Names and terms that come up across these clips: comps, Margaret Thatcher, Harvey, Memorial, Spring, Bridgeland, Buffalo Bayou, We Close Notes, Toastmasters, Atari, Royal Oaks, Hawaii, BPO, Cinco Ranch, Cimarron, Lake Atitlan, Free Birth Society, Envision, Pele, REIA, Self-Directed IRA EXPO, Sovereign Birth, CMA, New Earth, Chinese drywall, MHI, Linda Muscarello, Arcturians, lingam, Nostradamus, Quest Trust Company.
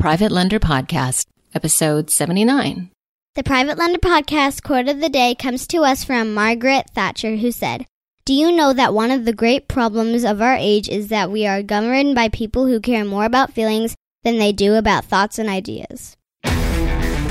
Private Lender Podcast, Episode 79. The Private Lender Podcast quote of the day comes to us from Margaret Thatcher, who said, "Do you know that one of the great problems of our age is that we are governed by people who care more about feelings than they do about thoughts and ideas?"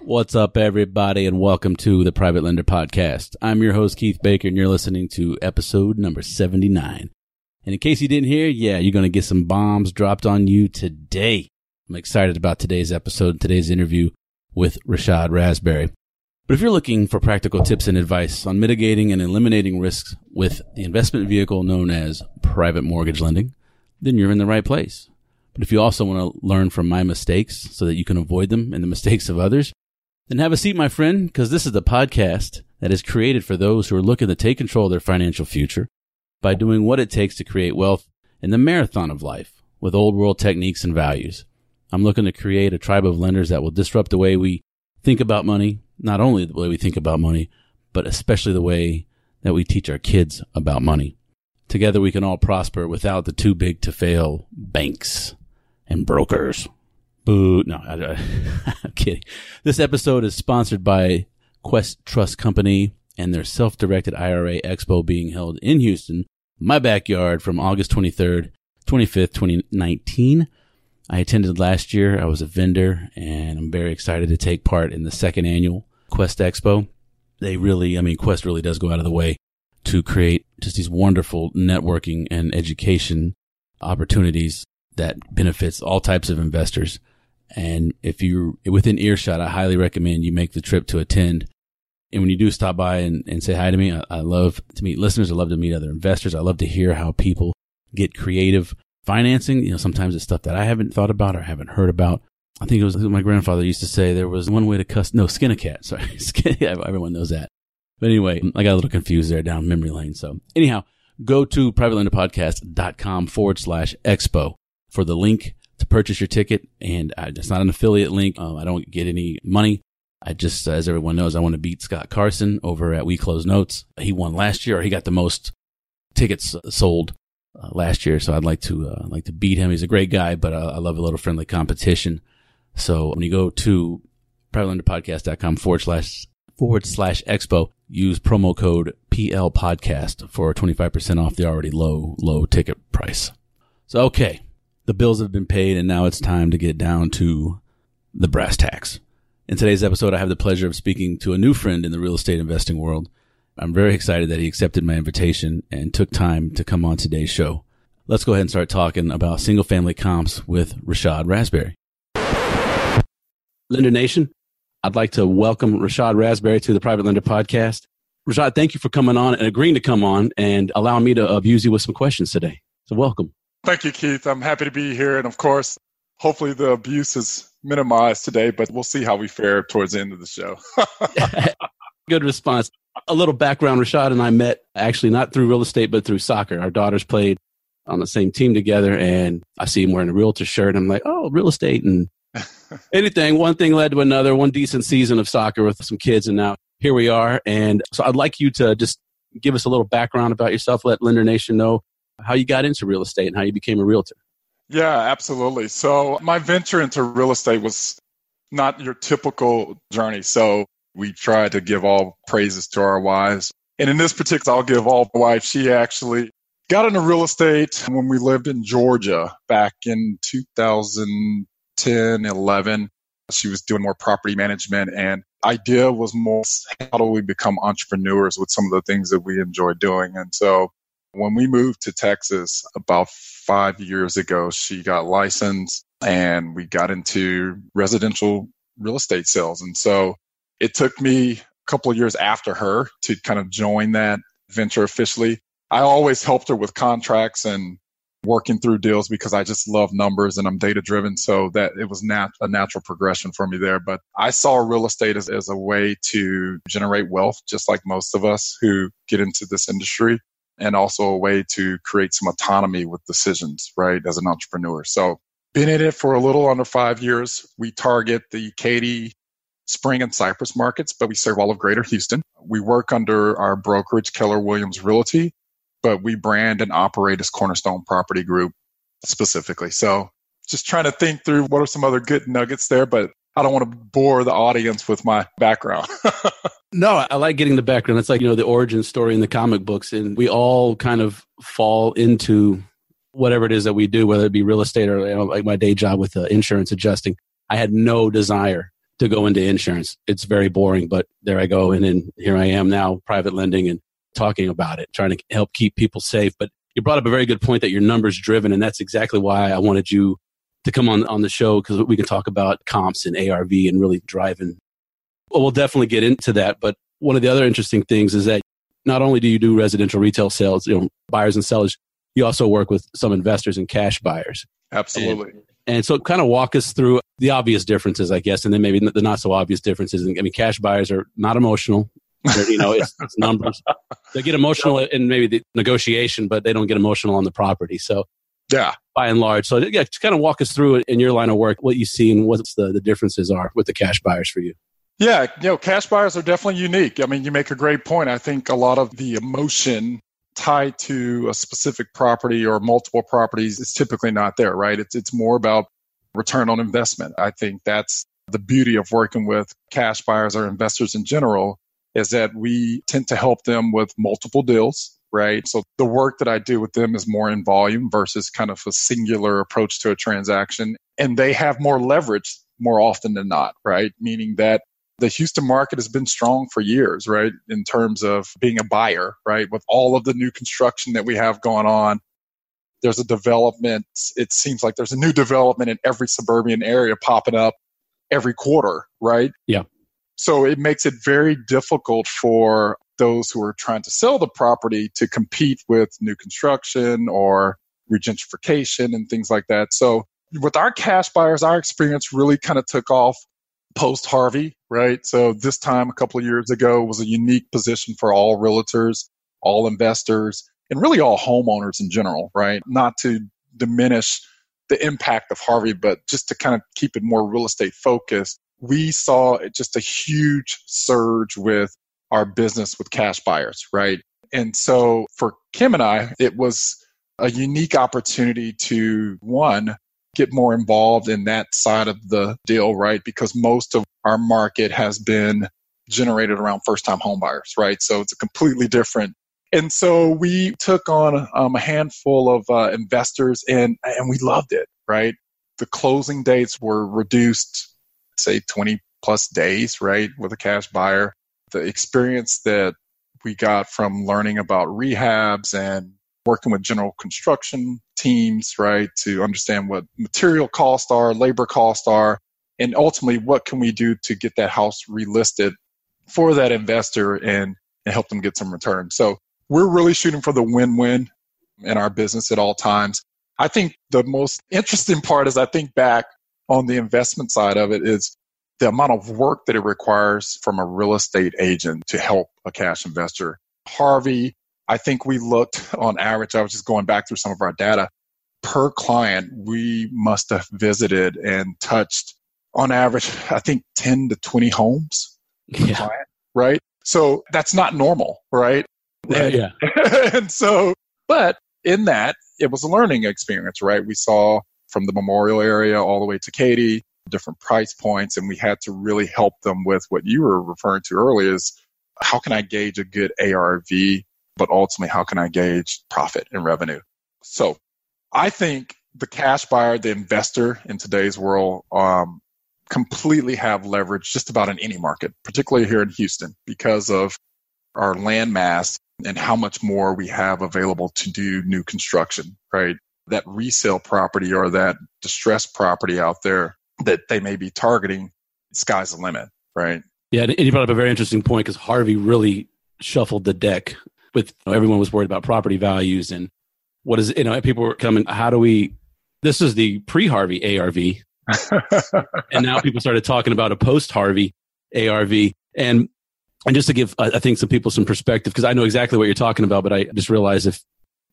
What's up, everybody, and welcome to the Private Lender Podcast. I'm your host, Keith Baker, and you're listening to episode number 79. And in case you didn't hear, you're going to get some bombs dropped on you today. I'm excited about today's episode, today's interview with Rashad Rasberry. But if you're looking for practical tips and advice on mitigating and eliminating risks with the investment vehicle known as private mortgage lending, then you're in the right place. But if you also want to learn from my mistakes so that you can avoid them and the mistakes of others, then have a seat, my friend, because this is the podcast that is created for those who are looking to take control of their financial future by doing what it takes to create wealth in the marathon of life with old world techniques and values. I'm looking to create a tribe of lenders that will disrupt the way we think about money, not only the way we think about money, but especially the way that we teach our kids about money. Together we can all prosper without the too big to fail banks and brokers. No, I'm kidding. This episode is sponsored by Quest Trust Company and their Self-Directed IRA EXPO being held in Houston, my backyard, from August 23rd, 25th, 2019. I attended last year. I was a vendor, and I'm very excited to take part in the second annual Quest Expo. Quest really does go out of the way to create just these wonderful networking and education opportunities that benefits all types of investors. And if you're within earshot, I highly recommend you make the trip to attend. And when you do, stop by and say hi to me. I love to meet listeners. I love to meet other investors. I love to hear how people get creative financing. You know, sometimes it's stuff that I haven't thought about or haven't heard about. I think it was my grandfather used to say there was one way to skin a cat. Sorry, everyone knows that. But anyway, I got a little confused there down memory lane. So anyhow, go to privatelenderpodcast.com/expo for the link to purchase your ticket. And it's not an affiliate link. I don't get any money. I just, as everyone knows, I want to beat Scott Carson over at We Close Notes. He won last year, or he got the most tickets sold last year. So I'd like to beat him. He's a great guy, but I love a little friendly competition. So when you go to privatelenderpodcast.com/expo, use promo code PLPodcast for 25% off the already low ticket price. So, okay. The bills have been paid, and now it's time to get down to the brass tacks. In today's episode, I have the pleasure of speaking to a new friend in the real estate investing world. I'm very excited that he accepted my invitation and took time to come on today's show. Let's go ahead and start talking about single-family comps with Rashad Rasberry. Lender Nation, I'd like to welcome Rashad Rasberry to the Private Lender Podcast. Rashad, thank you for coming on and agreeing to come on and allowing me to abuse you with some questions today. So welcome. Thank you, Keith. I'm happy to be here. And of course, hopefully the abuse is minimized today, but we'll see how we fare towards the end of the show. Good response. A little background. Rashad and I met actually not through real estate, but through soccer. Our daughters played on the same team together, and I see him wearing a realtor shirt. I'm like, oh, real estate and anything. One thing led to another, one decent season of soccer with some kids. And now here we are. And so I'd like you to just give us a little background about yourself. Let Lender Nation know how you got into real estate and how you became a realtor. Yeah, absolutely. So my venture into real estate was not your typical journey. So we tried to give all praises to our wives. And in this particular, I'll give all the wife. She actually got into real estate when we lived in Georgia back in 2010, 11. She was doing more property management, and idea was more, how do we become entrepreneurs with some of the things that we enjoy doing? And so when we moved to Texas about 5 years ago, she got licensed and we got into residential real estate sales. And so it took me couple of years after her to kind of join that venture officially. I always helped her with contracts and working through deals because I just love numbers and I'm data driven. So that it was a natural progression for me there. But I saw real estate as a way to generate wealth, just like most of us who get into this industry, and also a way to create some autonomy with decisions, right, as an entrepreneur. So been in it for a little under 5 years. We target the Katy, Spring, and Cypress markets, but we serve all of Greater Houston. We work under our brokerage, Keller Williams Realty, but we brand and operate as Cornerstone Property Group specifically. So just trying to think through what are some other good nuggets there, but I don't want to bore the audience with my background. No, I like getting the background. It's like, the origin story in the comic books, and we all kind of fall into whatever it is that we do, whether it be real estate or like my day job with insurance adjusting. I had no desire to go into insurance. It's very boring, but there I go. And then here I am now, private lending and talking about it, trying to help keep people safe. But you brought up a very good point that your numbers driven. And that's exactly why I wanted you to come on the show, because we can talk about comps and ARV and really driving. Well, we'll definitely get into that. But one of the other interesting things is that not only do you do residential retail sales, buyers and sellers, you also work with some investors and cash buyers. Absolutely. And so kind of walk us through the obvious differences, I guess, and then maybe the not so obvious differences. I mean, cash buyers are not emotional. It's numbers. They get emotional in maybe the negotiation, but they don't get emotional on the property. So yeah, by and large. So yeah, just kind of walk us through in your line of work, what you see and what the differences are with the cash buyers for you. Yeah, cash buyers are definitely unique. I mean, you make a great point. I think a lot of the emotion tied to a specific property or multiple properties is typically not there, right? It's more about return on investment. I think that's the beauty of working with cash buyers or investors in general, is that we tend to help them with multiple deals, right? So the work that I do with them is more in volume versus kind of a singular approach to a transaction. And they have more leverage more often than not, right? Meaning that the Houston market has been strong for years, right? In terms of being a buyer, right? With all of the new construction that we have going on, there's a development. It seems like there's a new development in every suburban area popping up every quarter, right? Yeah. So it makes it very difficult for those who are trying to sell the property to compete with new construction or regentrification and things like that. So with our cash buyers, our experience really kind of took off post-Harvey, right? So this time a couple of years ago was a unique position for all realtors, all investors, and really all homeowners in general, right? Not to diminish the impact of Harvey, but just to kind of keep it more real estate focused. We saw just a huge surge with our business with cash buyers, right? And so for Kim and I, it was a unique opportunity to, one, get more involved in that side of the deal, right? Because most of our market has been generated around first-time home buyers, right? So it's a completely different. And so we took on a handful of investors and we loved it, right? The closing dates were reduced, say 20 plus days, right? With a cash buyer. The experience that we got from learning about rehabs and working with general construction teams, right? To understand what material costs are, labor costs are, and ultimately what can we do to get that house relisted for that investor and help them get some return. So we're really shooting for the win-win in our business at all times. I think the most interesting part is I think back on the investment side of it is the amount of work that it requires from a real estate agent to help a cash investor. Harvey, I think we looked on average, I was just going back through some of our data, per client, we must have visited and touched on average, I think 10 to 20 homes per client, right? So that's not normal, right? Yeah. And so, but in that, it was a learning experience, right? We saw from the Memorial area all the way to Katy, different price points. And we had to really help them with what you were referring to earlier is how can I gauge a good ARV, but ultimately how can I gauge profit and revenue? So I think the cash buyer, the investor in today's world completely have leverage just about in any market, particularly here in Houston, because of our land mass and how much more we have available to do new construction, right? That resale property or that distressed property out there that they may be targeting, sky's the limit, right? Yeah, and you brought up a very interesting point because Harvey really shuffled the deck with, you know, everyone was worried about property values and what is, you know, people were coming, how do we, this is the pre-Harvey ARV. And now people started talking about a post-Harvey ARV. And just to give, I think, some people some perspective, because I know exactly what you're talking about, but I just realized if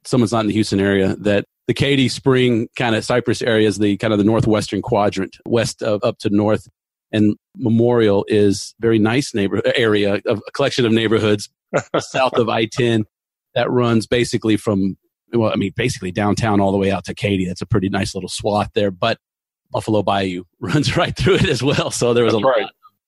someone's not in the Houston area, that the Katy, Spring, kind of Cypress area is the kind of the northwestern quadrant, west of up to north. And Memorial is very nice area of a collection of neighborhoods south of I-10 that runs basically from, well, I mean, basically downtown all the way out to Katy. That's a pretty nice little swath there, but Buffalo Bayou runs right through it as well. So there was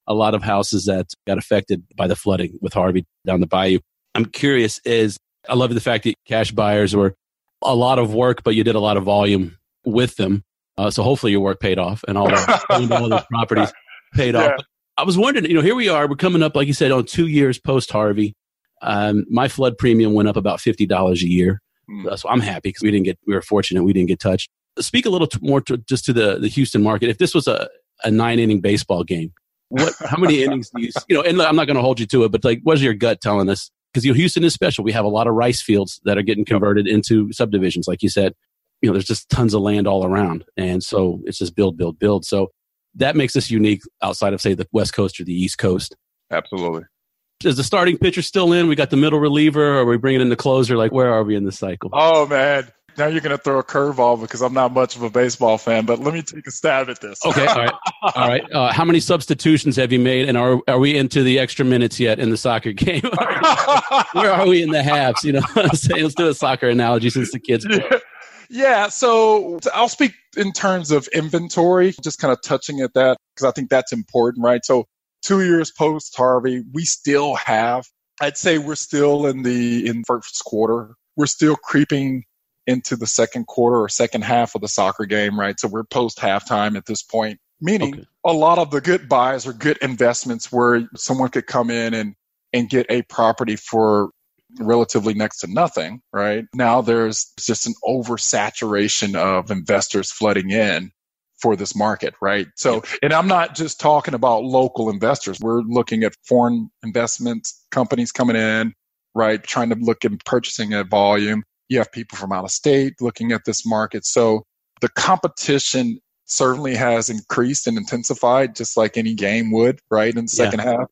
a lot of houses that got affected by the flooding with Harvey down the bayou. I'm curious, is I love the fact that cash buyers were a lot of work, but you did a lot of volume with them. So hopefully your work paid off and all of those properties paid off. But I was wondering, you know, here we are, we're coming up, like you said, on 2 years post-Harvey. My flood premium went up about $50 a year. So I'm happy because we were fortunate we didn't get touched. Speak a little more to the Houston market. If this was a 9-inning baseball game, how many innings do you know, and I'm not going to hold you to it, but like, what's your gut telling us? Because, you know, Houston is special. We have a lot of rice fields that are getting converted into subdivisions. Like you said, you know, there's just tons of land all around. And so it's just build, build, build. So that makes us unique outside of, say, the West Coast or the East Coast. Absolutely. Is the starting pitcher still in? We got the middle reliever, or are we bringing in the closer? Like, where are we in the cycle? Oh, man. Now you're going to throw a curveball because I'm not much of a baseball fan, but let me take a stab at this. Okay. All right. All right. How many substitutions have you made? And are we into the extra minutes yet in the soccer game? Where are we in the halves? You know what I'm saying? Let's do a soccer analogy since the kids play. Yeah. So I'll speak in terms of inventory, just kind of touching at that because I think that's important, right? So 2 years post-Harvey, we still have, I'd say we're still in first quarter. We're still creeping into the second quarter or second half of the soccer game, right? So we're post-halftime at this point, meaning a lot of the good buys or good investments where someone could come in and get a property for relatively next to nothing, right? Now there's just an oversaturation of investors flooding in for this market, right? So, and I'm not just talking about local investors. We're looking at foreign investment companies coming in, right? Trying to look at purchasing at volume. You have people from out of state looking at this market. So the competition certainly has increased and intensified, just like any game would, right? In the second half,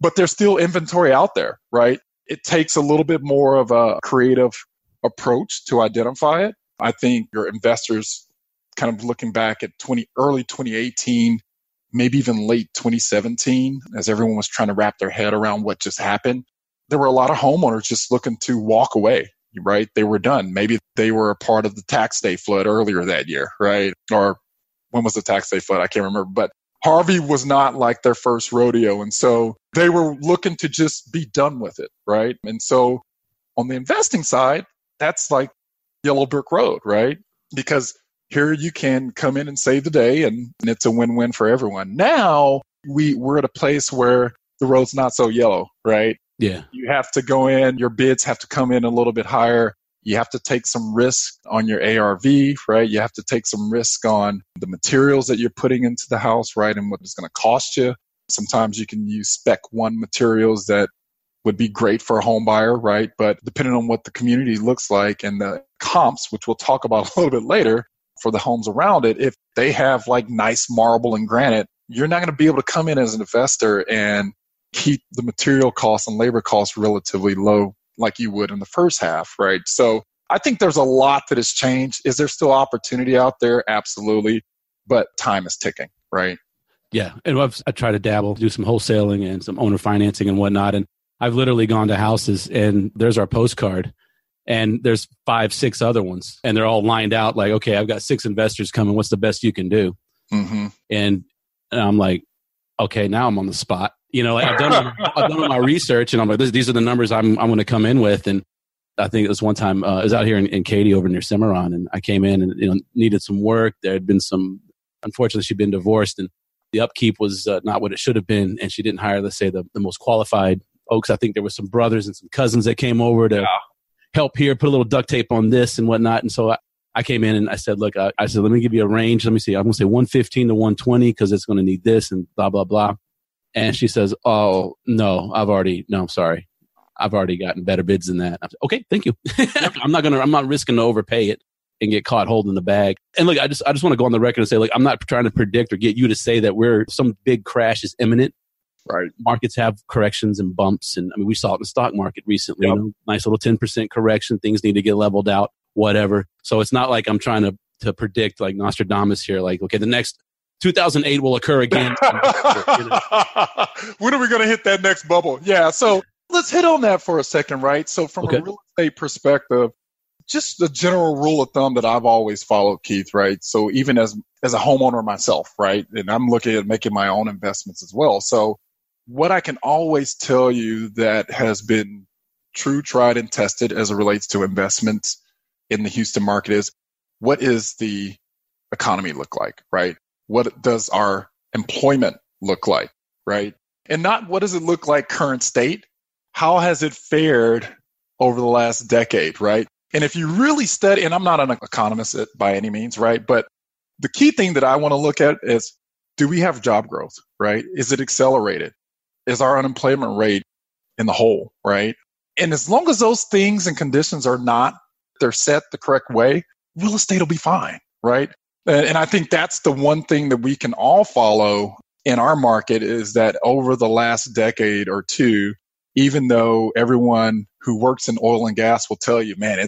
but there's still inventory out there, right? It takes a little bit more of a creative approach to identify it. I think your investors kind of looking back at early 2018, maybe even late 2017, as everyone was trying to wrap their head around what just happened, there were a lot of homeowners just looking to walk away, right? They were done. Maybe they were a part of the tax day flood earlier that year, right? Or when was the tax day flood? I can't remember, but Harvey was not like their first rodeo. And so they were looking to just be done with it, right? And so on the investing side, that's like yellow brick road, right? Because here you can come in and save the day and it's a win-win for everyone. Now we're at a place where the road's not so yellow, right? Yeah. You have to go in, your bids have to come in a little bit higher. You have to take some risk on your ARV, right? You have to take some risk on the materials that you're putting into the house, right? And what it's going to cost you. Sometimes you can use spec one materials that would be great for a home buyer, right? But depending on what the community looks like and the comps, which we'll talk about a little bit later for the homes around it, if they have like nice marble and granite, you're not going to be able to come in as an investor and keep the material costs and labor costs relatively low like you would in the first half, right? So I think there's a lot that has changed. Is there still opportunity out there? Absolutely. But time is ticking, right? Yeah. And I try to dabble, do some wholesaling and some owner financing and whatnot. And I've literally gone to houses and there's our postcard and there's 5, 6 other ones. And they're all lined out like, okay, I've got 6 investors coming. What's the best you can do? Mm-hmm. And I'm like, okay, now I'm on the spot. You know, like I've done my research and I'm like, these are the numbers I'm going to come in with. And I think it was one time, I was out here in Katy over near Cimarron and I came in and, you know, needed some work. There had been unfortunately she'd been divorced and the upkeep was not what it should have been. And she didn't hire, let's say the most qualified folks. I think there was some brothers and some cousins that came over to help here, put a little duct tape on this and whatnot. And so I came in and I said, look, I said, let me give you a range. Let me see. I'm going to say 115 to 120 because it's going to need this and blah, blah, blah. And she says, oh, no, I've already gotten better bids than that. I'm like, okay, thank you. I'm not risking to overpay it and get caught holding the bag. And look, I just want to go on the record and say, like, I'm not trying to predict or get you to say that some big crash is imminent. Right. Markets have corrections and bumps. And I mean, we saw it in the stock market recently. Yep. You know, nice little 10% correction. Things need to get leveled out, whatever. So it's not like I'm trying to predict like Nostradamus here. Like, okay, the next 2008 will occur again. You know? When are we going to hit that next bubble? Yeah. So let's hit on that for a second, right? So from a real estate perspective, just the general rule of thumb that I've always followed, Keith, right? So even as a homeowner myself, right? And I'm looking at making my own investments as well. So what I can always tell you that has been true, tried, and tested as it relates to investments in the Houston market is, what is the economy look like, right? What does our employment look like, right? And not what does it look like current state? How has it fared over the last decade, right? And if you really study, and I'm not an economist by any means, right? But the key thing that I want to look at is, do we have job growth, right? Is it accelerated? Is our unemployment rate in the hole, right? And as long as those things and conditions are not, they're set the correct way, real estate will be fine, right? And I think that's the one thing that we can all follow in our market is that over the last decade or two, even though everyone who works in oil and gas will tell you, man,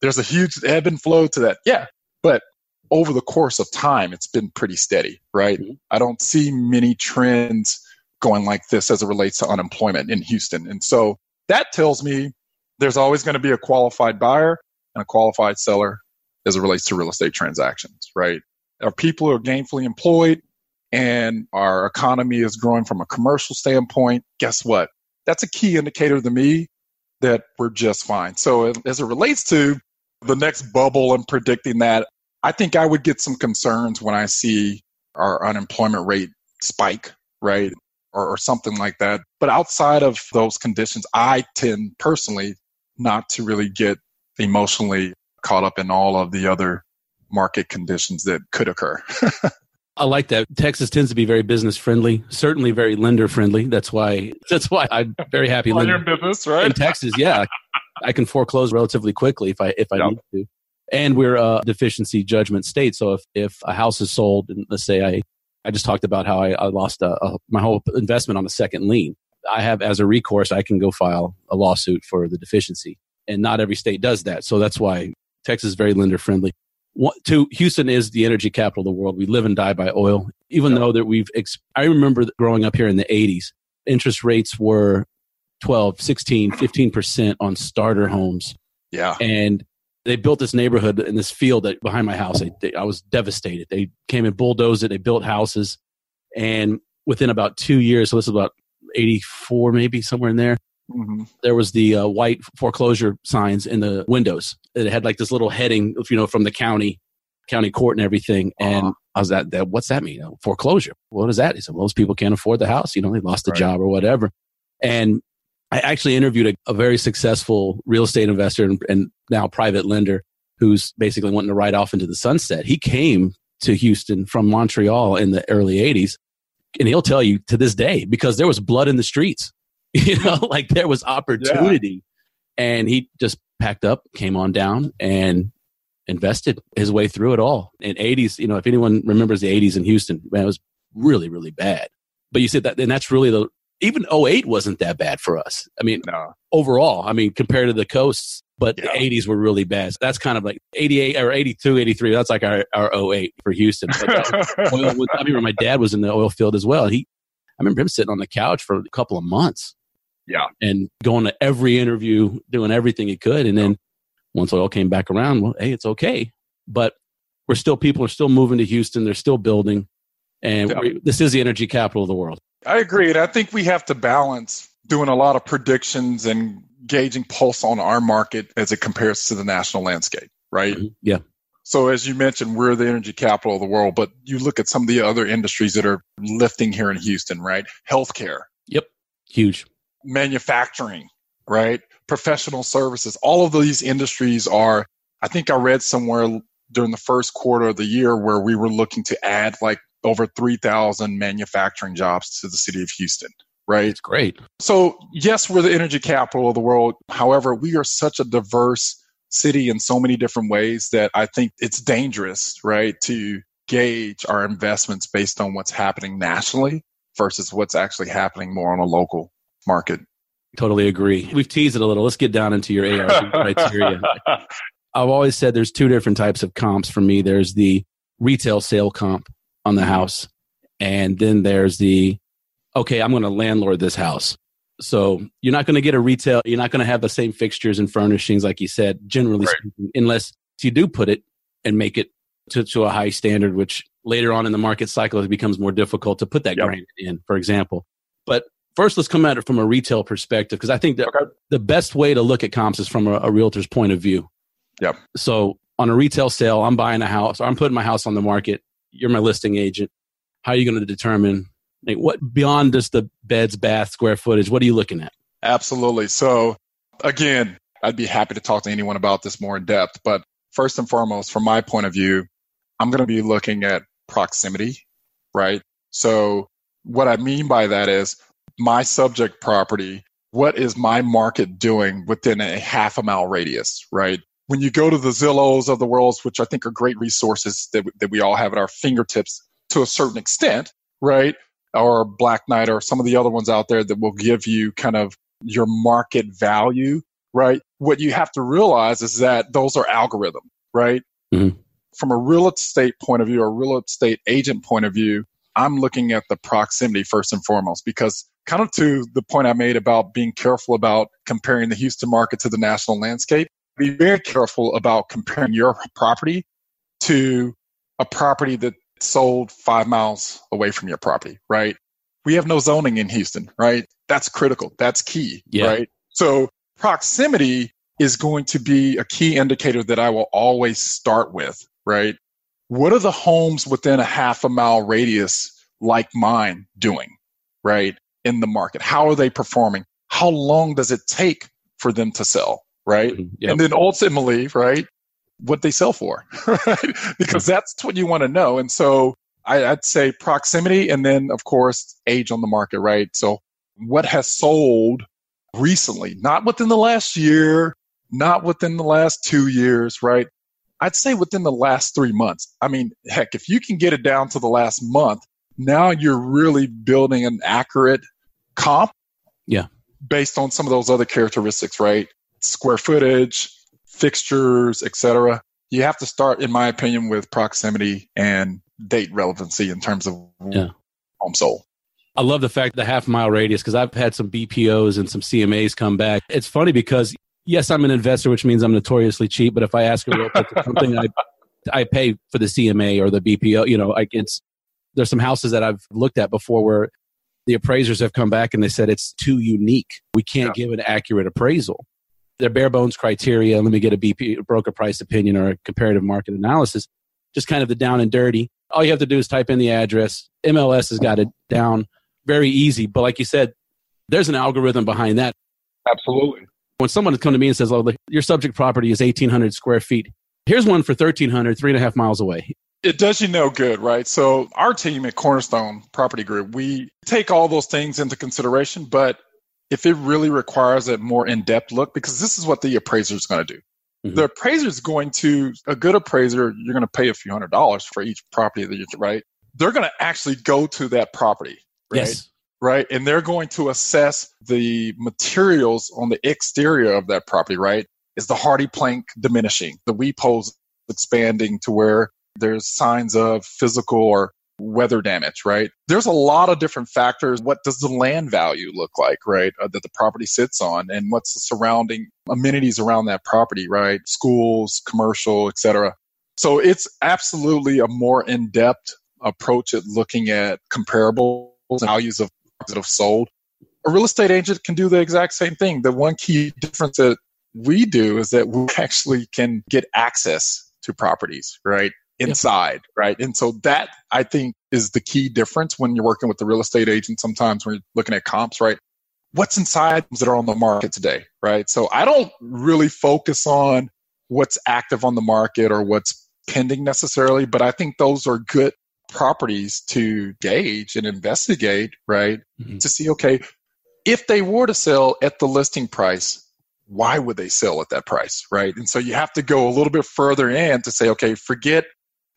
there's a huge ebb and flow to that. Yeah. But over the course of time, it's been pretty steady, right? Mm-hmm. I don't see many trends going like this as it relates to unemployment in Houston. And so that tells me there's always going to be a qualified buyer and a qualified seller as it relates to real estate transactions, right? Our people are gainfully employed and our economy is growing from a commercial standpoint. Guess what? That's a key indicator to me that we're just fine. So as it relates to the next bubble and predicting that, I think I would get some concerns when I see our unemployment rate spike, right? Or something like that. But outside of those conditions, I tend personally not to really get emotionally caught up in all of the other market conditions that could occur. I like that. Texas tends to be very business friendly, certainly very lender friendly. That's why I'm very happy. Lender in business, right? In Texas, yeah. I can foreclose relatively quickly if I need to. And we're a deficiency judgment state. So if a house is sold, and let's say I just talked about how I lost my whole investment on a second lien. I have, as a recourse, I can go file a lawsuit for the deficiency. And not every state does that. So that's why Texas is very lender friendly. Houston is the energy capital of the world. We live and die by oil. Even though that I remember growing up here in the 80s, interest rates were 12, 16, 15% on starter homes. Yeah. And they built this neighborhood in this field behind my house. I was devastated. They came and bulldozed it. They built houses. And within about 2 years, so this is about 84 maybe, somewhere in there, mm-hmm. there was the white foreclosure signs in the windows. It had like this little heading, from the county court and everything. And I was like, what's that mean? Foreclosure. What is that? He said, well, those people can't afford the house. They lost the job or whatever. And I actually interviewed a very successful real estate investor and now private lender who's basically wanting to ride off into the sunset. He came to Houston from Montreal in the early 80s, and he'll tell you to this day, because there was blood in the streets, like there was opportunity. Yeah. And he just packed up, came on down, and invested his way through it all. In 80s, if anyone remembers the 80s in Houston, man, it was really, really bad. But you said that, and that's really even 2008 wasn't that bad for us. I mean, overall, compared to the coasts, but the 80s were really bad. So that's kind of like 88 or 82, 83. That's like our 2008 for Houston. I remember my dad was in the oil field as well. I remember him sitting on the couch for a couple of months. Yeah. And going to every interview, doing everything he could. And then once oil came back around, well, hey, it's okay. But people are still moving to Houston. They're still building. And this is the energy capital of the world. I agree. And I think we have to balance doing a lot of predictions and gauging pulse on our market as it compares to the national landscape, right? Mm-hmm. Yeah. So as you mentioned, we're the energy capital of the world, but you look at some of the other industries that are lifting here in Houston, right? Healthcare. Yep. Huge. Manufacturing, right? Professional services. All of these industries are, I think I read somewhere during the first quarter of the year where we were looking to add like over 3,000 manufacturing jobs to the city of Houston, right? It's great. So yes, we're the energy capital of the world. However, we are such a diverse city in so many different ways that I think it's dangerous, right, to gauge our investments based on what's happening nationally versus what's actually happening more on a local market. Totally agree. We've teased it a little. Let's get down into your ARV criteria. I've always said there's two different types of comps for me. There's the retail sale comp on the house. And then there's the, okay, I'm going to landlord this house. So you're not going to get a retail. You're not going to have the same fixtures and furnishings, like you said, generally speaking, unless you do put it and make it to a high standard, which later on in the market cycle, it becomes more difficult to put that granite in, for example. But first, let's come at it from a retail perspective, because I think that the best way to look at comps is from a realtor's point of view. Yep. So on a retail sale, I'm buying a house, or I'm putting my house on the market. You're my listing agent. How are you going to determine, like, what beyond just the beds, bath, square footage? What are you looking at? Absolutely. So again, I'd be happy to talk to anyone about this more in depth. But first and foremost, from my point of view, I'm going to be looking at proximity, right? So what I mean by that is my subject property, what is my market doing within a half a mile radius, right? When you go to the Zillows of the world, which I think are great resources that we all have at our fingertips to a certain extent, right? Or Black Knight or some of the other ones out there that will give you kind of your market value, right? What you have to realize is that those are algorithm, right? Mm-hmm. From a real estate point of view or real estate agent point of view, I'm looking at the proximity first and foremost, because kind of to the point I made about being careful about comparing the Houston market to the national landscape, be very careful about comparing your property to a property that sold 5 miles away from your property, right? We have no zoning in Houston, right? That's critical. That's key, right? So proximity is going to be a key indicator that I will always start with, right? What are the homes within a half a mile radius like mine doing, right, in the market? How are they performing? How long does it take for them to sell, right? Yep. And then ultimately, right, what they sell for, right? Because that's what you want to know. And so I'd say proximity and then, of course, age on the market, right? So what has sold recently, not within the last year, not within the last 2 years, right? I'd say within the last 3 months. I mean, heck, if you can get it down to the last month, now you're really building an accurate comp based on some of those other characteristics, right? Square footage, fixtures, et cetera. You have to start, in my opinion, with proximity and date relevancy in terms of home sold. I love the fact the half mile radius, because I've had some BPOs and some CMAs come back. It's funny because yes, I'm an investor, which means I'm notoriously cheap. But if I ask a real something, I pay for the CMA or the BPO. You know, like there's some houses that I've looked at before where the appraisers have come back and they said it's too unique. We can't give an accurate appraisal. Their bare bones criteria. Let me get a BP broker price opinion or a comparative market analysis. Just kind of the down and dirty. All you have to do is type in the address. MLS has got it down very easy. But like you said, there's an algorithm behind that. Absolutely. When someone comes to me and says, oh, look, your subject property is 1,800 square feet. Here's one for 1,300, 3.5 miles away. It does you no good, right? So our team at Cornerstone Property Group, we take all those things into consideration. But if it really requires a more in-depth look, because this is what the appraiser is going to do. Mm-hmm. The appraiser is going to, a good appraiser, you're going to pay a few $100s for each property that you right? They're going to actually go to that property, right? Yes. Right. And they're going to assess the materials on the exterior of that property, right? Is the hardy plank diminishing? The weep holes expanding to where there's signs of physical or weather damage, right? There's a lot of different factors. What does the land value look like, right? That the property sits on, and what's the surrounding amenities around that property, right? Schools, commercial, et cetera. So it's absolutely a more in-depth approach at looking at comparable values of that have sold. A real estate agent can do the exact same thing. The one key difference that we do is that we actually can get access to properties, right? Inside, right? And so that, I think, is the key difference when you're working with the real estate agent. Sometimes when you're looking at comps, right? What's inside that are on the market today, right? So I don't really focus on what's active on the market or what's pending necessarily, but I think those are good properties to gauge and investigate, right? Mm-hmm. To see, okay, if they were to sell at the listing price, why would they sell at that price, right? And so you have to go a little bit further in to say, okay, forget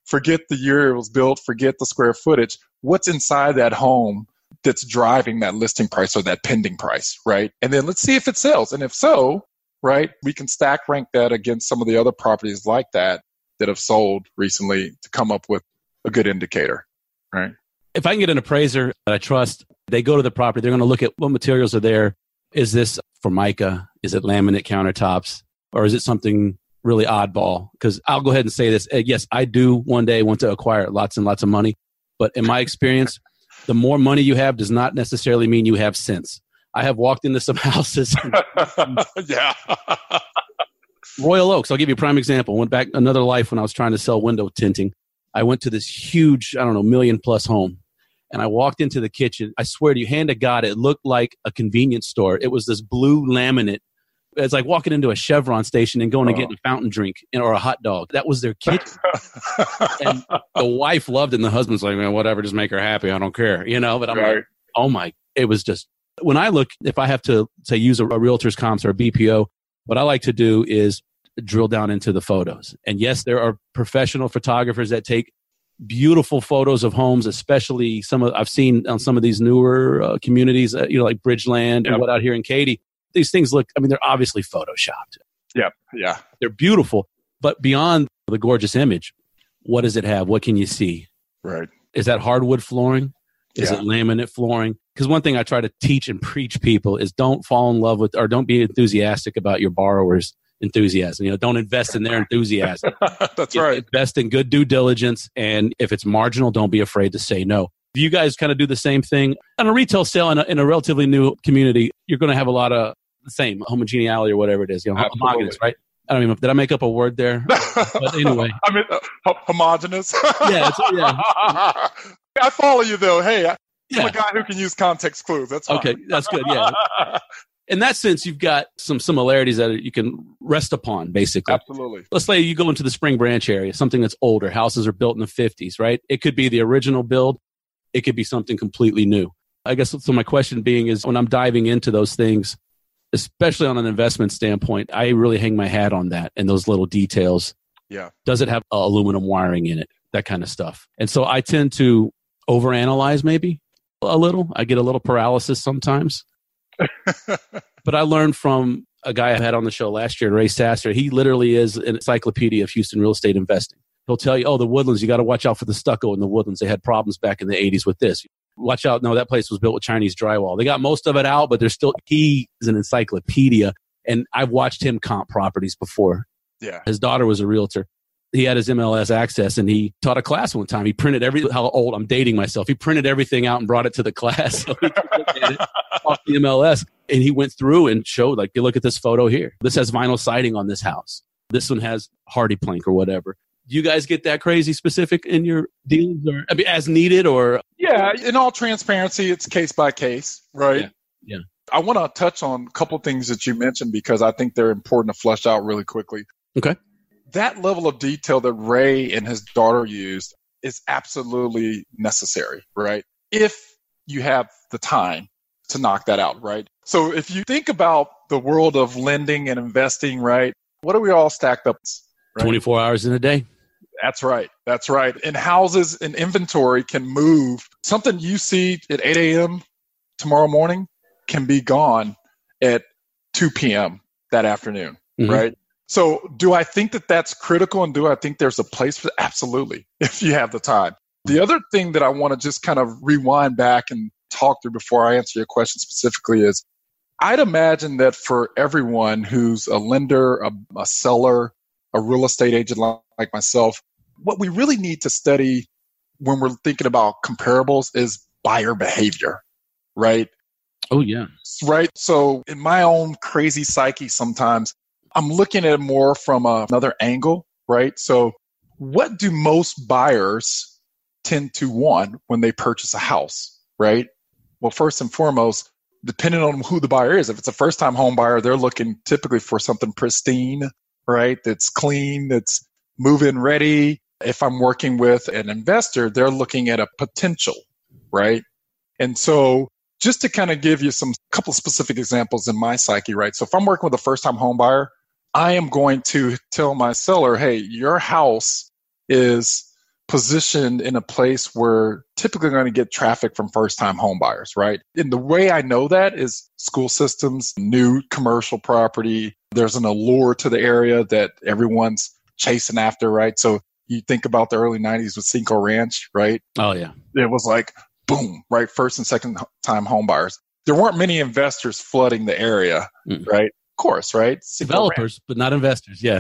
the year it was built, forget the square footage. What's inside that home that's driving that listing price or that pending price, right? And then let's see if it sells. And if so, right, we can stack rank that against some of the other properties like that that have sold recently to come up with a good indicator, right? If I can get an appraiser that I trust, they go to the property, they're going to look at what materials are there. Is this formica? Is it laminate countertops? Or is it something really oddball? Because I'll go ahead and say this. Yes, I do one day want to acquire lots and lots of money. But in my experience, the more money you have does not necessarily mean you have sense. I have walked into some houses. Yeah. Royal Oaks, I'll give you a prime example. Went back another life when I was trying to sell window tinting. I went to this huge, I don't know, million plus home. And I walked into the kitchen. I swear to you, hand to God, it looked like a convenience store. It was this blue laminate. It's like walking into a Chevron station and going to get a fountain drink or a hot dog. That was their kitchen. And the wife loved it. And the husband's like, man, whatever, just make her happy. I don't care. You know, but I'm right. Like, oh my, it was just, when I look, if I have to say use a realtor's comps or a BPO, what I like to do is drill down into the photos. And yes, there are professional photographers that take beautiful photos of homes, especially I've seen on some of these newer communities, like Bridgeland and what out here in Katy. These things look, they're obviously photoshopped. Yeah. They're beautiful. But beyond the gorgeous image, what does it have? What can you see? Right. Is that hardwood flooring? Is it laminate flooring? Because one thing I try to teach and preach people is don't fall in love with, or don't be enthusiastic about your borrower's enthusiasm. Don't invest in their enthusiasm. That's right. Invest in good due diligence. And if it's marginal, don't be afraid to say no. You guys kind of do the same thing. On a retail sale in a relatively new community, you're going to have a lot of the same homogeneity or whatever it is. Homogenous, right? I don't even know. Did I make up a word there? But anyway. Homogenous. Yeah. I follow you though. Hey, I'm a guy who can use context clues. That's fine. Okay. That's good. Yeah. In that sense, you've got some similarities that you can rest upon, basically. Absolutely. Let's say you go into the Spring Branch area, something that's older. Houses are built in the 50s, right? It could be the original build. It could be something completely new. I guess so. My question being is, when I'm diving into those things, especially on an investment standpoint, I really hang my hat on that and those little details. Yeah. Does it have aluminum wiring in it? That kind of stuff. And so I tend to overanalyze maybe a little. I get a little paralysis sometimes. But I learned from a guy I had on the show last year, Ray Sasser. He literally is an encyclopedia of Houston real estate investing. He'll tell you, the Woodlands, you got to watch out for the stucco in the Woodlands. They had problems back in the 80s with this. Watch out. No, that place was built with Chinese drywall. They got most of it out, but there's still, he is an encyclopedia. And I've watched him comp properties before. Yeah. His daughter was a realtor. He had his MLS access and he taught a class one time. He printed how old, I'm dating myself. He printed everything out and brought it to the class. So he could look at it off the MLS. And he went through and showed, like, you look at this photo here. This has vinyl siding on this house. This one has hardy plank or whatever. You guys get that crazy specific in your dealings, or as needed, or? Yeah, in all transparency, it's case by case, right? Yeah. I want to touch on a couple of things that you mentioned because I think they're important to flesh out really quickly. Okay. That level of detail that Ray and his daughter used is absolutely necessary, right? If you have the time to knock that out, right? So if you think about the world of lending and investing, right? What are we all stacked up? Right? 24 hours in a day. That's right. And houses and inventory can move. Something you see at 8 a.m. tomorrow morning can be gone at 2 p.m. that afternoon, mm-hmm. right? So do I think that that's critical, and do I think there's a place for that? Absolutely, if you have the time. The other thing that I want to just kind of rewind back and talk through before I answer your question specifically is, I'd imagine that for everyone who's a lender, a seller, a real estate agent like myself, what we really need to study when we're thinking about comparables is buyer behavior, right? Oh, yeah. Right. So in my own crazy psyche sometimes, I'm looking at it more from another angle, right? So what do most buyers tend to want when they purchase a house, right? Well, first and foremost, depending on who the buyer is, if it's a first-time home buyer, they're looking typically for something pristine, right? That's clean, that's move-in ready, If I'm working with an investor, they're looking at a potential, right? And so just to kind of give you some couple specific examples in my psyche, right? So if I'm working with a first-time home buyer, I am going to tell my seller, hey, your house is positioned in a place where typically going to get traffic from first-time home buyers, right? And the way I know that is school systems, new commercial property. There's an allure to the area that everyone's chasing after, right? So you think about the early 90s with Cinco Ranch, right? Oh, yeah. It was like, boom, right? First and second-time home buyers. There weren't many investors flooding the area, right? Of course, right? Cinco Developers, Ranch. But not investors, yeah.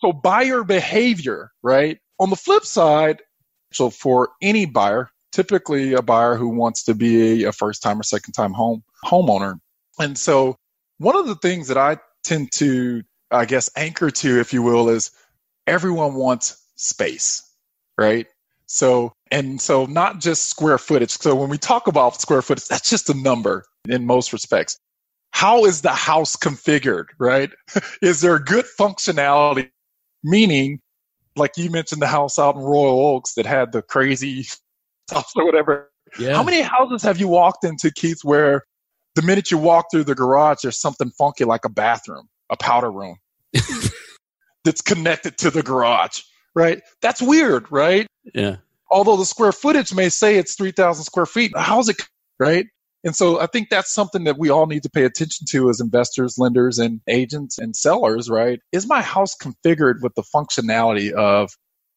So buyer behavior, right? On the flip side, so for any buyer, typically a buyer who wants to be a first-time or second-time homeowner. And so one of the things that I tend to, I guess, anchor to, if you will, is everyone wants space, right? So not just square footage. So when we talk about square footage, that's just a number in most respects. How is the house configured, right? Is there good functionality? Meaning, like you mentioned the house out in Royal Oaks that had the crazy stuff or whatever. Yeah. How many houses have you walked into, Keith, where the minute you walk through the garage, there's something funky like a bathroom, a powder room that's connected to the garage, right? That's weird, right? Yeah. Although the square footage may say it's 3,000 square feet, how's it, right? And so I think that's something that we all need to pay attention to as investors, lenders, and agents and sellers, right? Is my house configured with the functionality of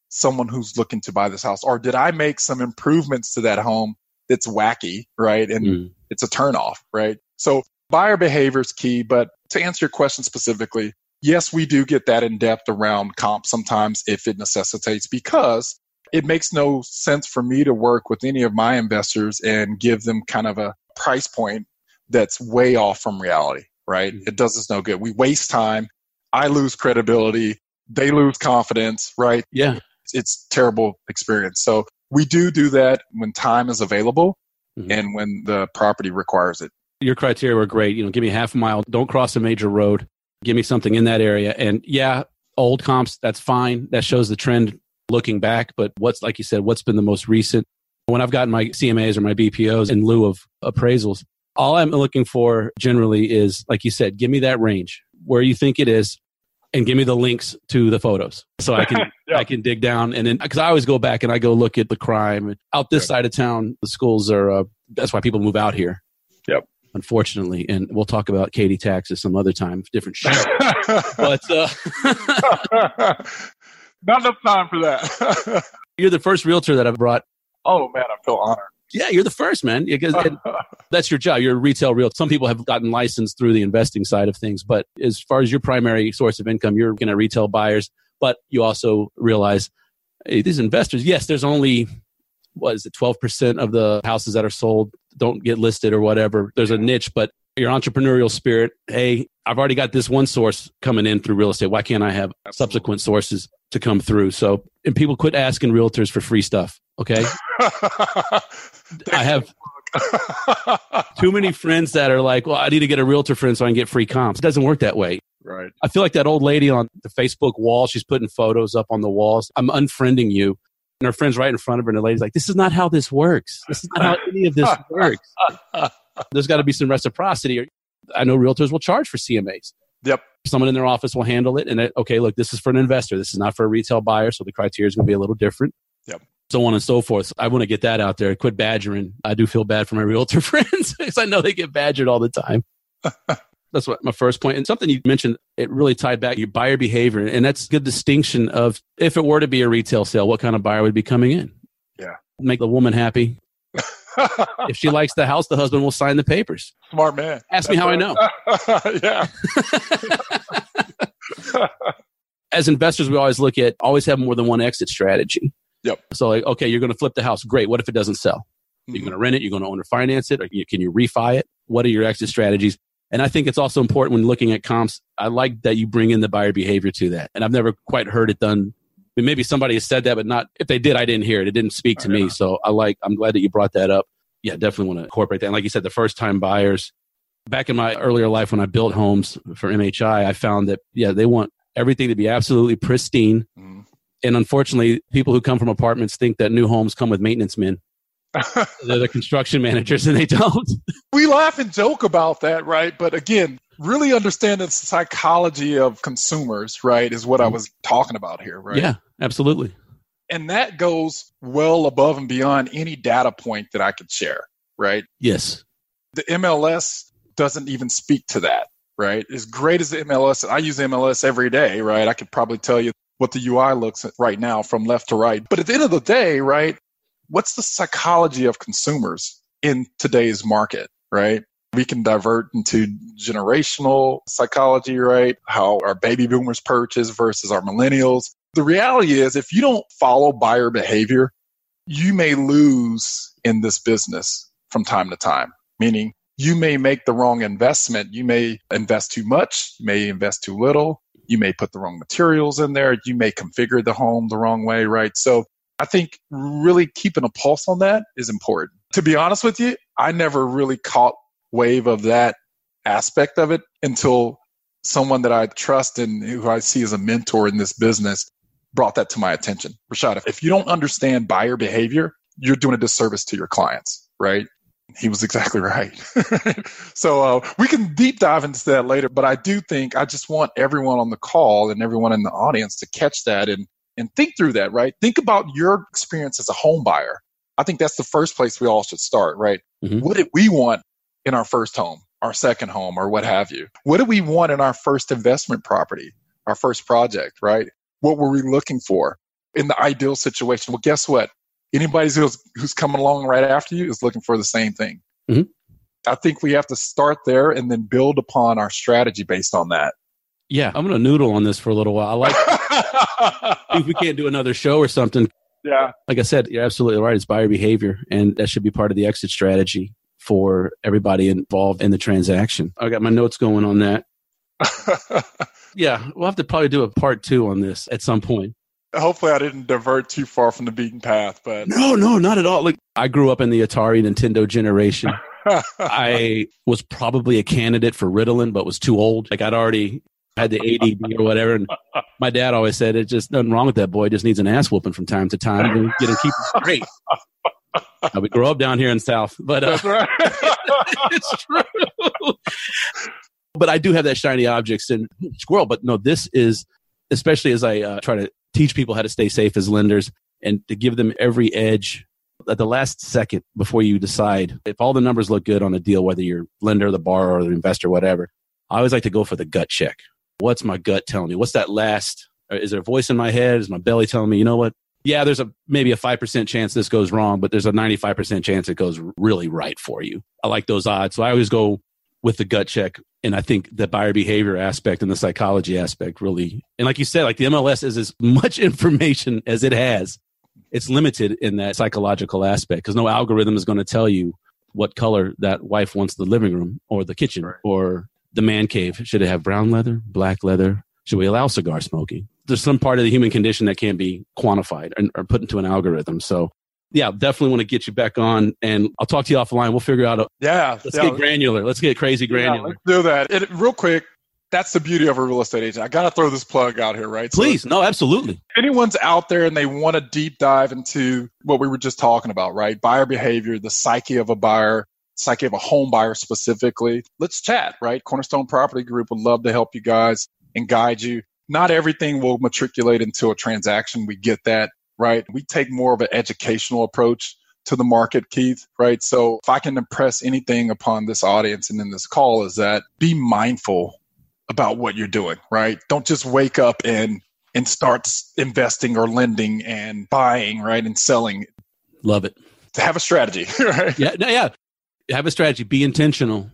someone who's looking to buy this house? Or did I make some improvements to that home that's wacky, right? And it's a turnoff, right? So buyer behavior is key. But to answer your question specifically, yes, we do get that in depth around comp sometimes if it necessitates, because it makes no sense for me to work with any of my investors and give them kind of a price point that's way off from reality, right? It does us no good. We waste time. I lose credibility. They lose confidence, right? Yeah. It's a terrible experience. So we do that when time is available and when the property requires it. Your criteria were great. You know, give me half a mile. Don't cross a major road. Give me something in that area. And yeah, old comps, that's fine. That shows the trend looking back. But what's, like you said, what's been the most recent? When I've gotten my CMAs or my BPOs in lieu of appraisals, all I'm looking for generally is, like you said, give me that range where you think it is and give me the links to the photos so I can I can dig down. And then, because I always go back and I go look at the crime. Out this side of town, the schools are, that's why people move out here. Yep. Unfortunately, and we'll talk about Katy taxes some other time, different show. But not enough time for that. You're the first realtor that I've brought. Oh, man, I feel honored. Yeah, you're the first, man. That's your job. You're a retail realtor. Some people have gotten licensed through the investing side of things. But as far as your primary source of income, you're going to retail buyers. But you also realize, hey, these investors, yes, there's only, 12% of the houses that are sold don't get listed or whatever. There's a niche, but your entrepreneurial spirit, hey, I've already got this one source coming in through real estate. Why can't I have subsequent sources to come through? So, and people quit asking realtors for free stuff, okay? I have too many friends that are like, well, I need to get a realtor friend so I can get free comps. It doesn't work that way. Right. I feel like that old lady on the Facebook wall, she's putting photos up on the walls. I'm unfriending you. And her friend's right in front of her, and the lady's like, this is not how this works. This is not how any of this works. There's got to be some reciprocity. I know realtors will charge for CMAs. Yep. Someone in their office will handle it. And okay, look, this is for an investor. This is not for a retail buyer. So the criteria is going to be a little different. Yep. So on and so forth. So I want to get that out there. Quit badgering. I do feel bad for my realtor friends because I know they get badgered all the time. That's what my first point. And something you mentioned, it really tied back your buyer behavior. And that's a good distinction of if it were to be a retail sale, what kind of buyer would be coming in? Yeah. Make the woman happy. If she likes the house, the husband will sign the papers. Smart man. Ask me how I know. Yeah. As investors, we always have more than one exit strategy. Yep. So like, okay, you're going to flip the house. Great. What if it doesn't sell? Mm-hmm. You're going to rent it. You're going to owner finance it. Or can you refi it? What are your exit strategies? And I think it's also important when looking at comps. I like that you bring in the buyer behavior to that. And I've never quite heard it done. I mean, maybe somebody has said that, but not if they did, I didn't hear it. It didn't speak to me. So I'm glad that you brought that up. Yeah, definitely want to incorporate that. And like you said, the first time buyers, back in my earlier life when I built homes for MHI, I found that, they want everything to be absolutely pristine. Mm-hmm. And unfortunately, people who come from apartments think that new homes come with maintenance men. They're the construction managers, and they don't. We laugh and joke about that, right? But again, really understanding the psychology of consumers, right, is what I was talking about here, right? Yeah, absolutely. And that goes well above and beyond any data point that I could share, right? Yes. The MLS doesn't even speak to that, right? As great as the MLS, I use the MLS every day, right? I could probably tell you what the UI looks at right now from left to right. But at the end of the day, right, what's the psychology of consumers in today's market, right? We can divert into generational psychology, right? How our baby boomers purchase versus our millennials. The reality is, if you don't follow buyer behavior, you may lose in this business from time to time, meaning you may make the wrong investment. You may invest too much, you may invest too little, you may put the wrong materials in there, you may configure the home the wrong way, right? So I think really keeping a pulse on that is important. To be honest with you, I never really caught wave of that aspect of it until someone that I trust and who I see as a mentor in this business brought that to my attention. Rashad, if you don't understand buyer behavior, you're doing a disservice to your clients, right? He was exactly right. So we can deep dive into that later, but I do think I just want everyone on the call and everyone in the audience to catch that and think through that, right? Think about your experience as a home buyer. I think that's the first place we all should start, right? Mm-hmm. What did we want in our first home, our second home, or what have you? What do we want in our first investment property, our first project, right? What were we looking for in the ideal situation? Well, guess what? Anybody who's coming along right after you is looking for the same thing. Mm-hmm. I think we have to start there and then build upon our strategy based on that. Yeah, I'm going to noodle on this for a little while. I like if we can't do another show or something. Yeah. Like I said, you're absolutely right. It's buyer behavior, and that should be part of the exit strategy for everybody involved in the transaction. I got my notes going on that. Yeah, we'll have to probably do a part two on this at some point. Hopefully I didn't divert too far from the beaten path, but No, not at all. Look, I grew up in the Atari Nintendo generation. I was probably a candidate for Ritalin, but was too old. Like I'd already had the ADD or whatever. And my dad always said, "It's just nothing wrong with that boy. It just needs an ass whooping from time to time. And get him keep him straight." We grew up down here in South, but that's right. It's true. But I do have that shiny objects and squirrel. But no, this is, especially as I try to teach people how to stay safe as lenders and to give them every edge at the last second before you decide. If all the numbers look good on a deal, whether you're lender, the borrower, or the investor, whatever, I always like to go for the gut check. What's my gut telling me? What's that last? Is there a voice in my head? Is my belly telling me, you know what? Yeah, there's maybe a 5% chance this goes wrong, but there's a 95% chance it goes really right for you. I like those odds. So I always go with the gut check. And I think the buyer behavior aspect and the psychology aspect really, and like you said, like the MLS is as much information as it has. It's limited in that psychological aspect because no algorithm is going to tell you what color that wife wants the living room or the kitchen or the man cave. Should it have brown leather, black leather? Should we allow cigar smoking? There's some part of the human condition that can't be quantified or put into an algorithm. So yeah, definitely want to get you back on and I'll talk to you offline. We'll figure out. Let's get granular. Let's get crazy granular. Let's do that. And real quick, that's the beauty of a real estate agent. I got to throw this plug out here, right? Please. So, no, absolutely. Anyone's out there and they want to deep dive into what we were just talking about, right? Buyer behavior, the psyche of a buyer, psyche of a home buyer specifically. Let's chat, right? Cornerstone Property Group would love to help you guys and guide you. Not everything will matriculate into a transaction. We get that, right? We take more of an educational approach to the market, Keith, right? So if I can impress anything upon this audience and in this call is that be mindful about what you're doing, right? Don't just wake up and start investing or lending and buying, right? And selling. Love it. Have a strategy, right? Yeah. Have a strategy. Be intentional.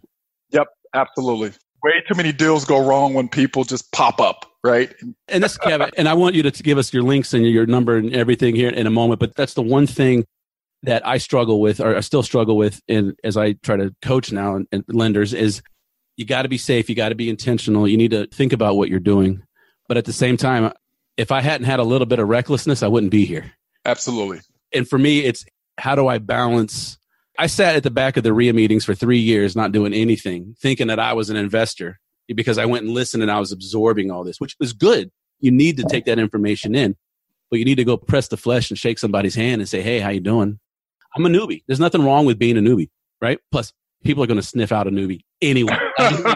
Yep, absolutely. Way too many deals go wrong when people just pop up, right? And that's Kevin. And I want you to give us your links and your number and everything here in a moment. But that's the one thing that I struggle with, or I still struggle with, and as I try to coach now and lenders, is you got to be safe. You got to be intentional. You need to think about what you're doing. But at the same time, if I hadn't had a little bit of recklessness, I wouldn't be here. Absolutely. And for me, it's how do I balance? I sat at the back of the REIA meetings for 3 years, not doing anything, thinking that I was an investor because I went and listened and I was absorbing all this, which was good. You need to take that information in. but you need to go press the flesh and shake somebody's hand and say, hey, how you doing? I'm a newbie. There's nothing wrong with being a newbie, right? Plus, people are going to sniff out a newbie anyway. You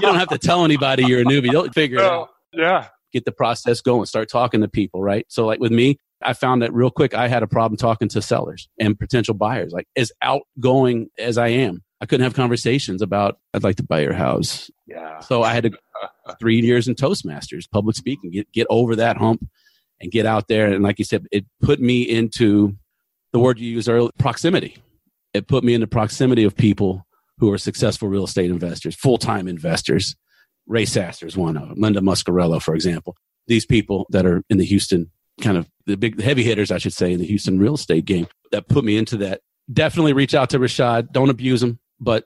don't have to tell anybody you're a newbie. They'll figure it out. Yeah. Get the process going. Start talking to people, right? So like with me, I found that real quick, I had a problem talking to sellers and potential buyers. Like as outgoing as I am, I couldn't have conversations about, I'd like to buy your house. Yeah. So I had to 3 years in Toastmasters, public speaking, get over that hump and get out there. And like you said, it put me into the word you used earlier, proximity. It put me into proximity of people who are successful real estate investors, full-time investors. Ray Sasser is one of them. Linda Muscarello, for example. These people that are in the Houston, kind of the big heavy hitters, I should say, in the Houston real estate game, that put me into that. Definitely reach out to Rashad. Don't abuse him, but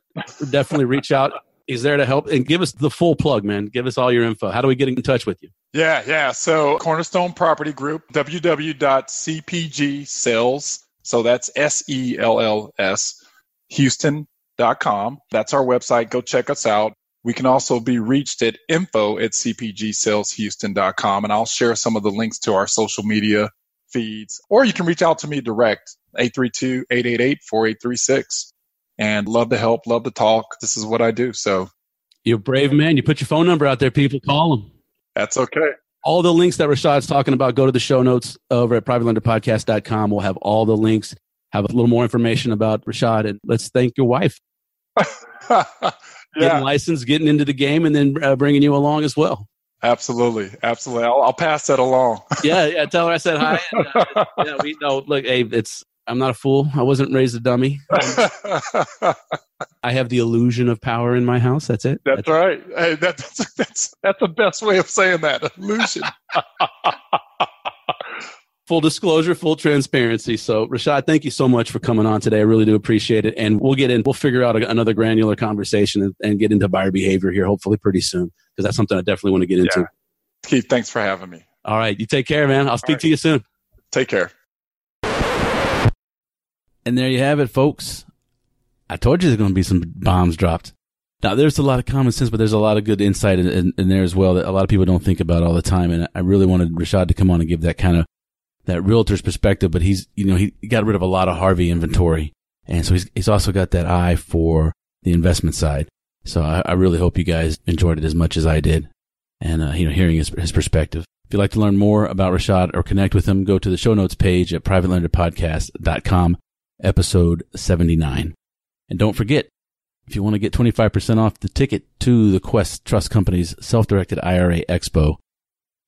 definitely reach out. He's there to help. And give us the full plug, man. Give us all your info. How do we get in touch with you? Yeah. So Cornerstone Property Group, www.cpgsells. So that's SELLS, Houston.com. That's our website. Go check us out. We can also be reached at info@cpgsaleshouston.com, and I'll share some of the links to our social media feeds. Or you can reach out to me direct, 832-888-4836. And love to help, love to talk. This is what I do. So you're a brave man. You put your phone number out there. People call them. That's okay. All the links that Rashad's talking about, go to the show notes over at privatelenderpodcast.com. We'll have all the links, have a little more information about Rashad. And let's thank your wife. Getting licensed, getting into the game, and then bringing you along as well. Absolutely. I'll pass that along. Yeah. Tell her I said hi. And, we know. Look, Abe, I'm not a fool. I wasn't raised a dummy. I have the illusion of power in my house. That's it. That's right. It. Hey, that's the best way of saying that. Illusion. Full disclosure, full transparency. So, Rashad, thank you so much for coming on today. I really do appreciate it. And we'll figure out another granular conversation and get into buyer behavior here, hopefully pretty soon, because that's something I definitely want to get into. Keith, thanks for having me. All right. You take care, man. I'll speak to you soon. Take care. And there you have it, folks. I told you there's going to be some bombs dropped. Now, there's a lot of common sense, but there's a lot of good insight in there as well that a lot of people don't think about all the time. And I really wanted Rashad to come on and give that kind of that realtor's perspective, but he got rid of a lot of Harvey inventory. And so he's also got that eye for the investment side. So I really hope you guys enjoyed it as much as I did and, hearing his perspective. If you'd like to learn more about Rashad or connect with him, go to the show notes page at privatelenderpodcast.com, episode 79. And don't forget, if you want to get 25% off the ticket to the Quest Trust Company's Self-Directed IRA Expo,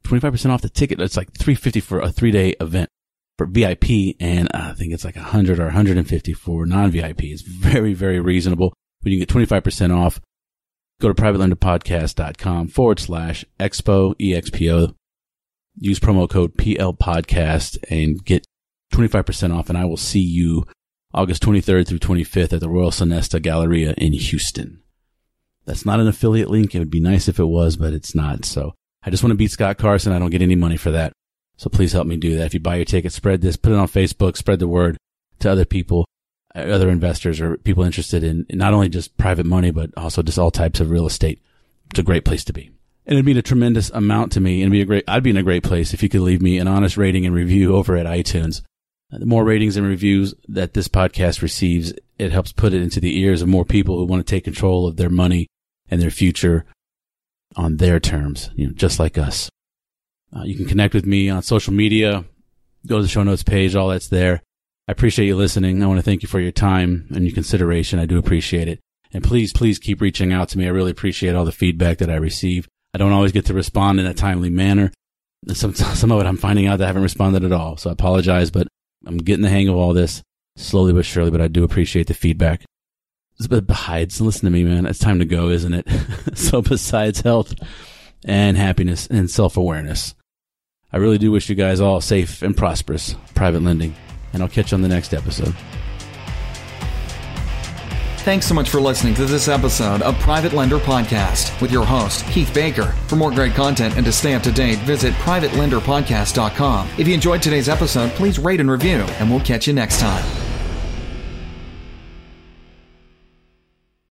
25% off the ticket. It's like $350 for a 3-day event for VIP. And I think it's like $100 or $150 for non-VIP. It's very, very reasonable. But you can get 25% off. Go to privatelenderpodcast.com /expo, EXPO. Use promo code PLPodcast and get 25% off. And I will see you August 23rd through 25th at the Royal Sonesta Galleria in Houston. That's not an affiliate link. It would be nice if it was, but it's not. So I just want to beat Scott Carson. I don't get any money for that. So please help me do that. If you buy your ticket, spread this, put it on Facebook, spread the word to other people, other investors or people interested in not only just private money, but also just all types of real estate. It's a great place to be. And it'd mean a tremendous amount to me. I'd be in a great place if you could leave me an honest rating and review over at iTunes. The more ratings and reviews that this podcast receives, it helps put it into the ears of more people who want to take control of their money and their future on their terms, just like us. You can connect with me on social media. Go to the show notes page. All that's there. I appreciate you listening. I want to thank you for your time and your consideration. I do appreciate it. And please, please keep reaching out to me. I really appreciate all the feedback that I receive. I don't always get to respond in a timely manner. Some of it I'm finding out that I haven't responded at all. So I apologize, but I'm getting the hang of all this slowly but surely, but I do appreciate the feedback. But besides, listen to me, man. It's time to go, isn't it? So besides health and happiness and self-awareness, I really do wish you guys all safe and prosperous private lending. And I'll catch you on the next episode. Thanks so much for listening to this episode of Private Lender Podcast with your host, Keith Baker. For more great content and to stay up to date, visit privatelenderpodcast.com. If you enjoyed today's episode, please rate and review, and we'll catch you next time.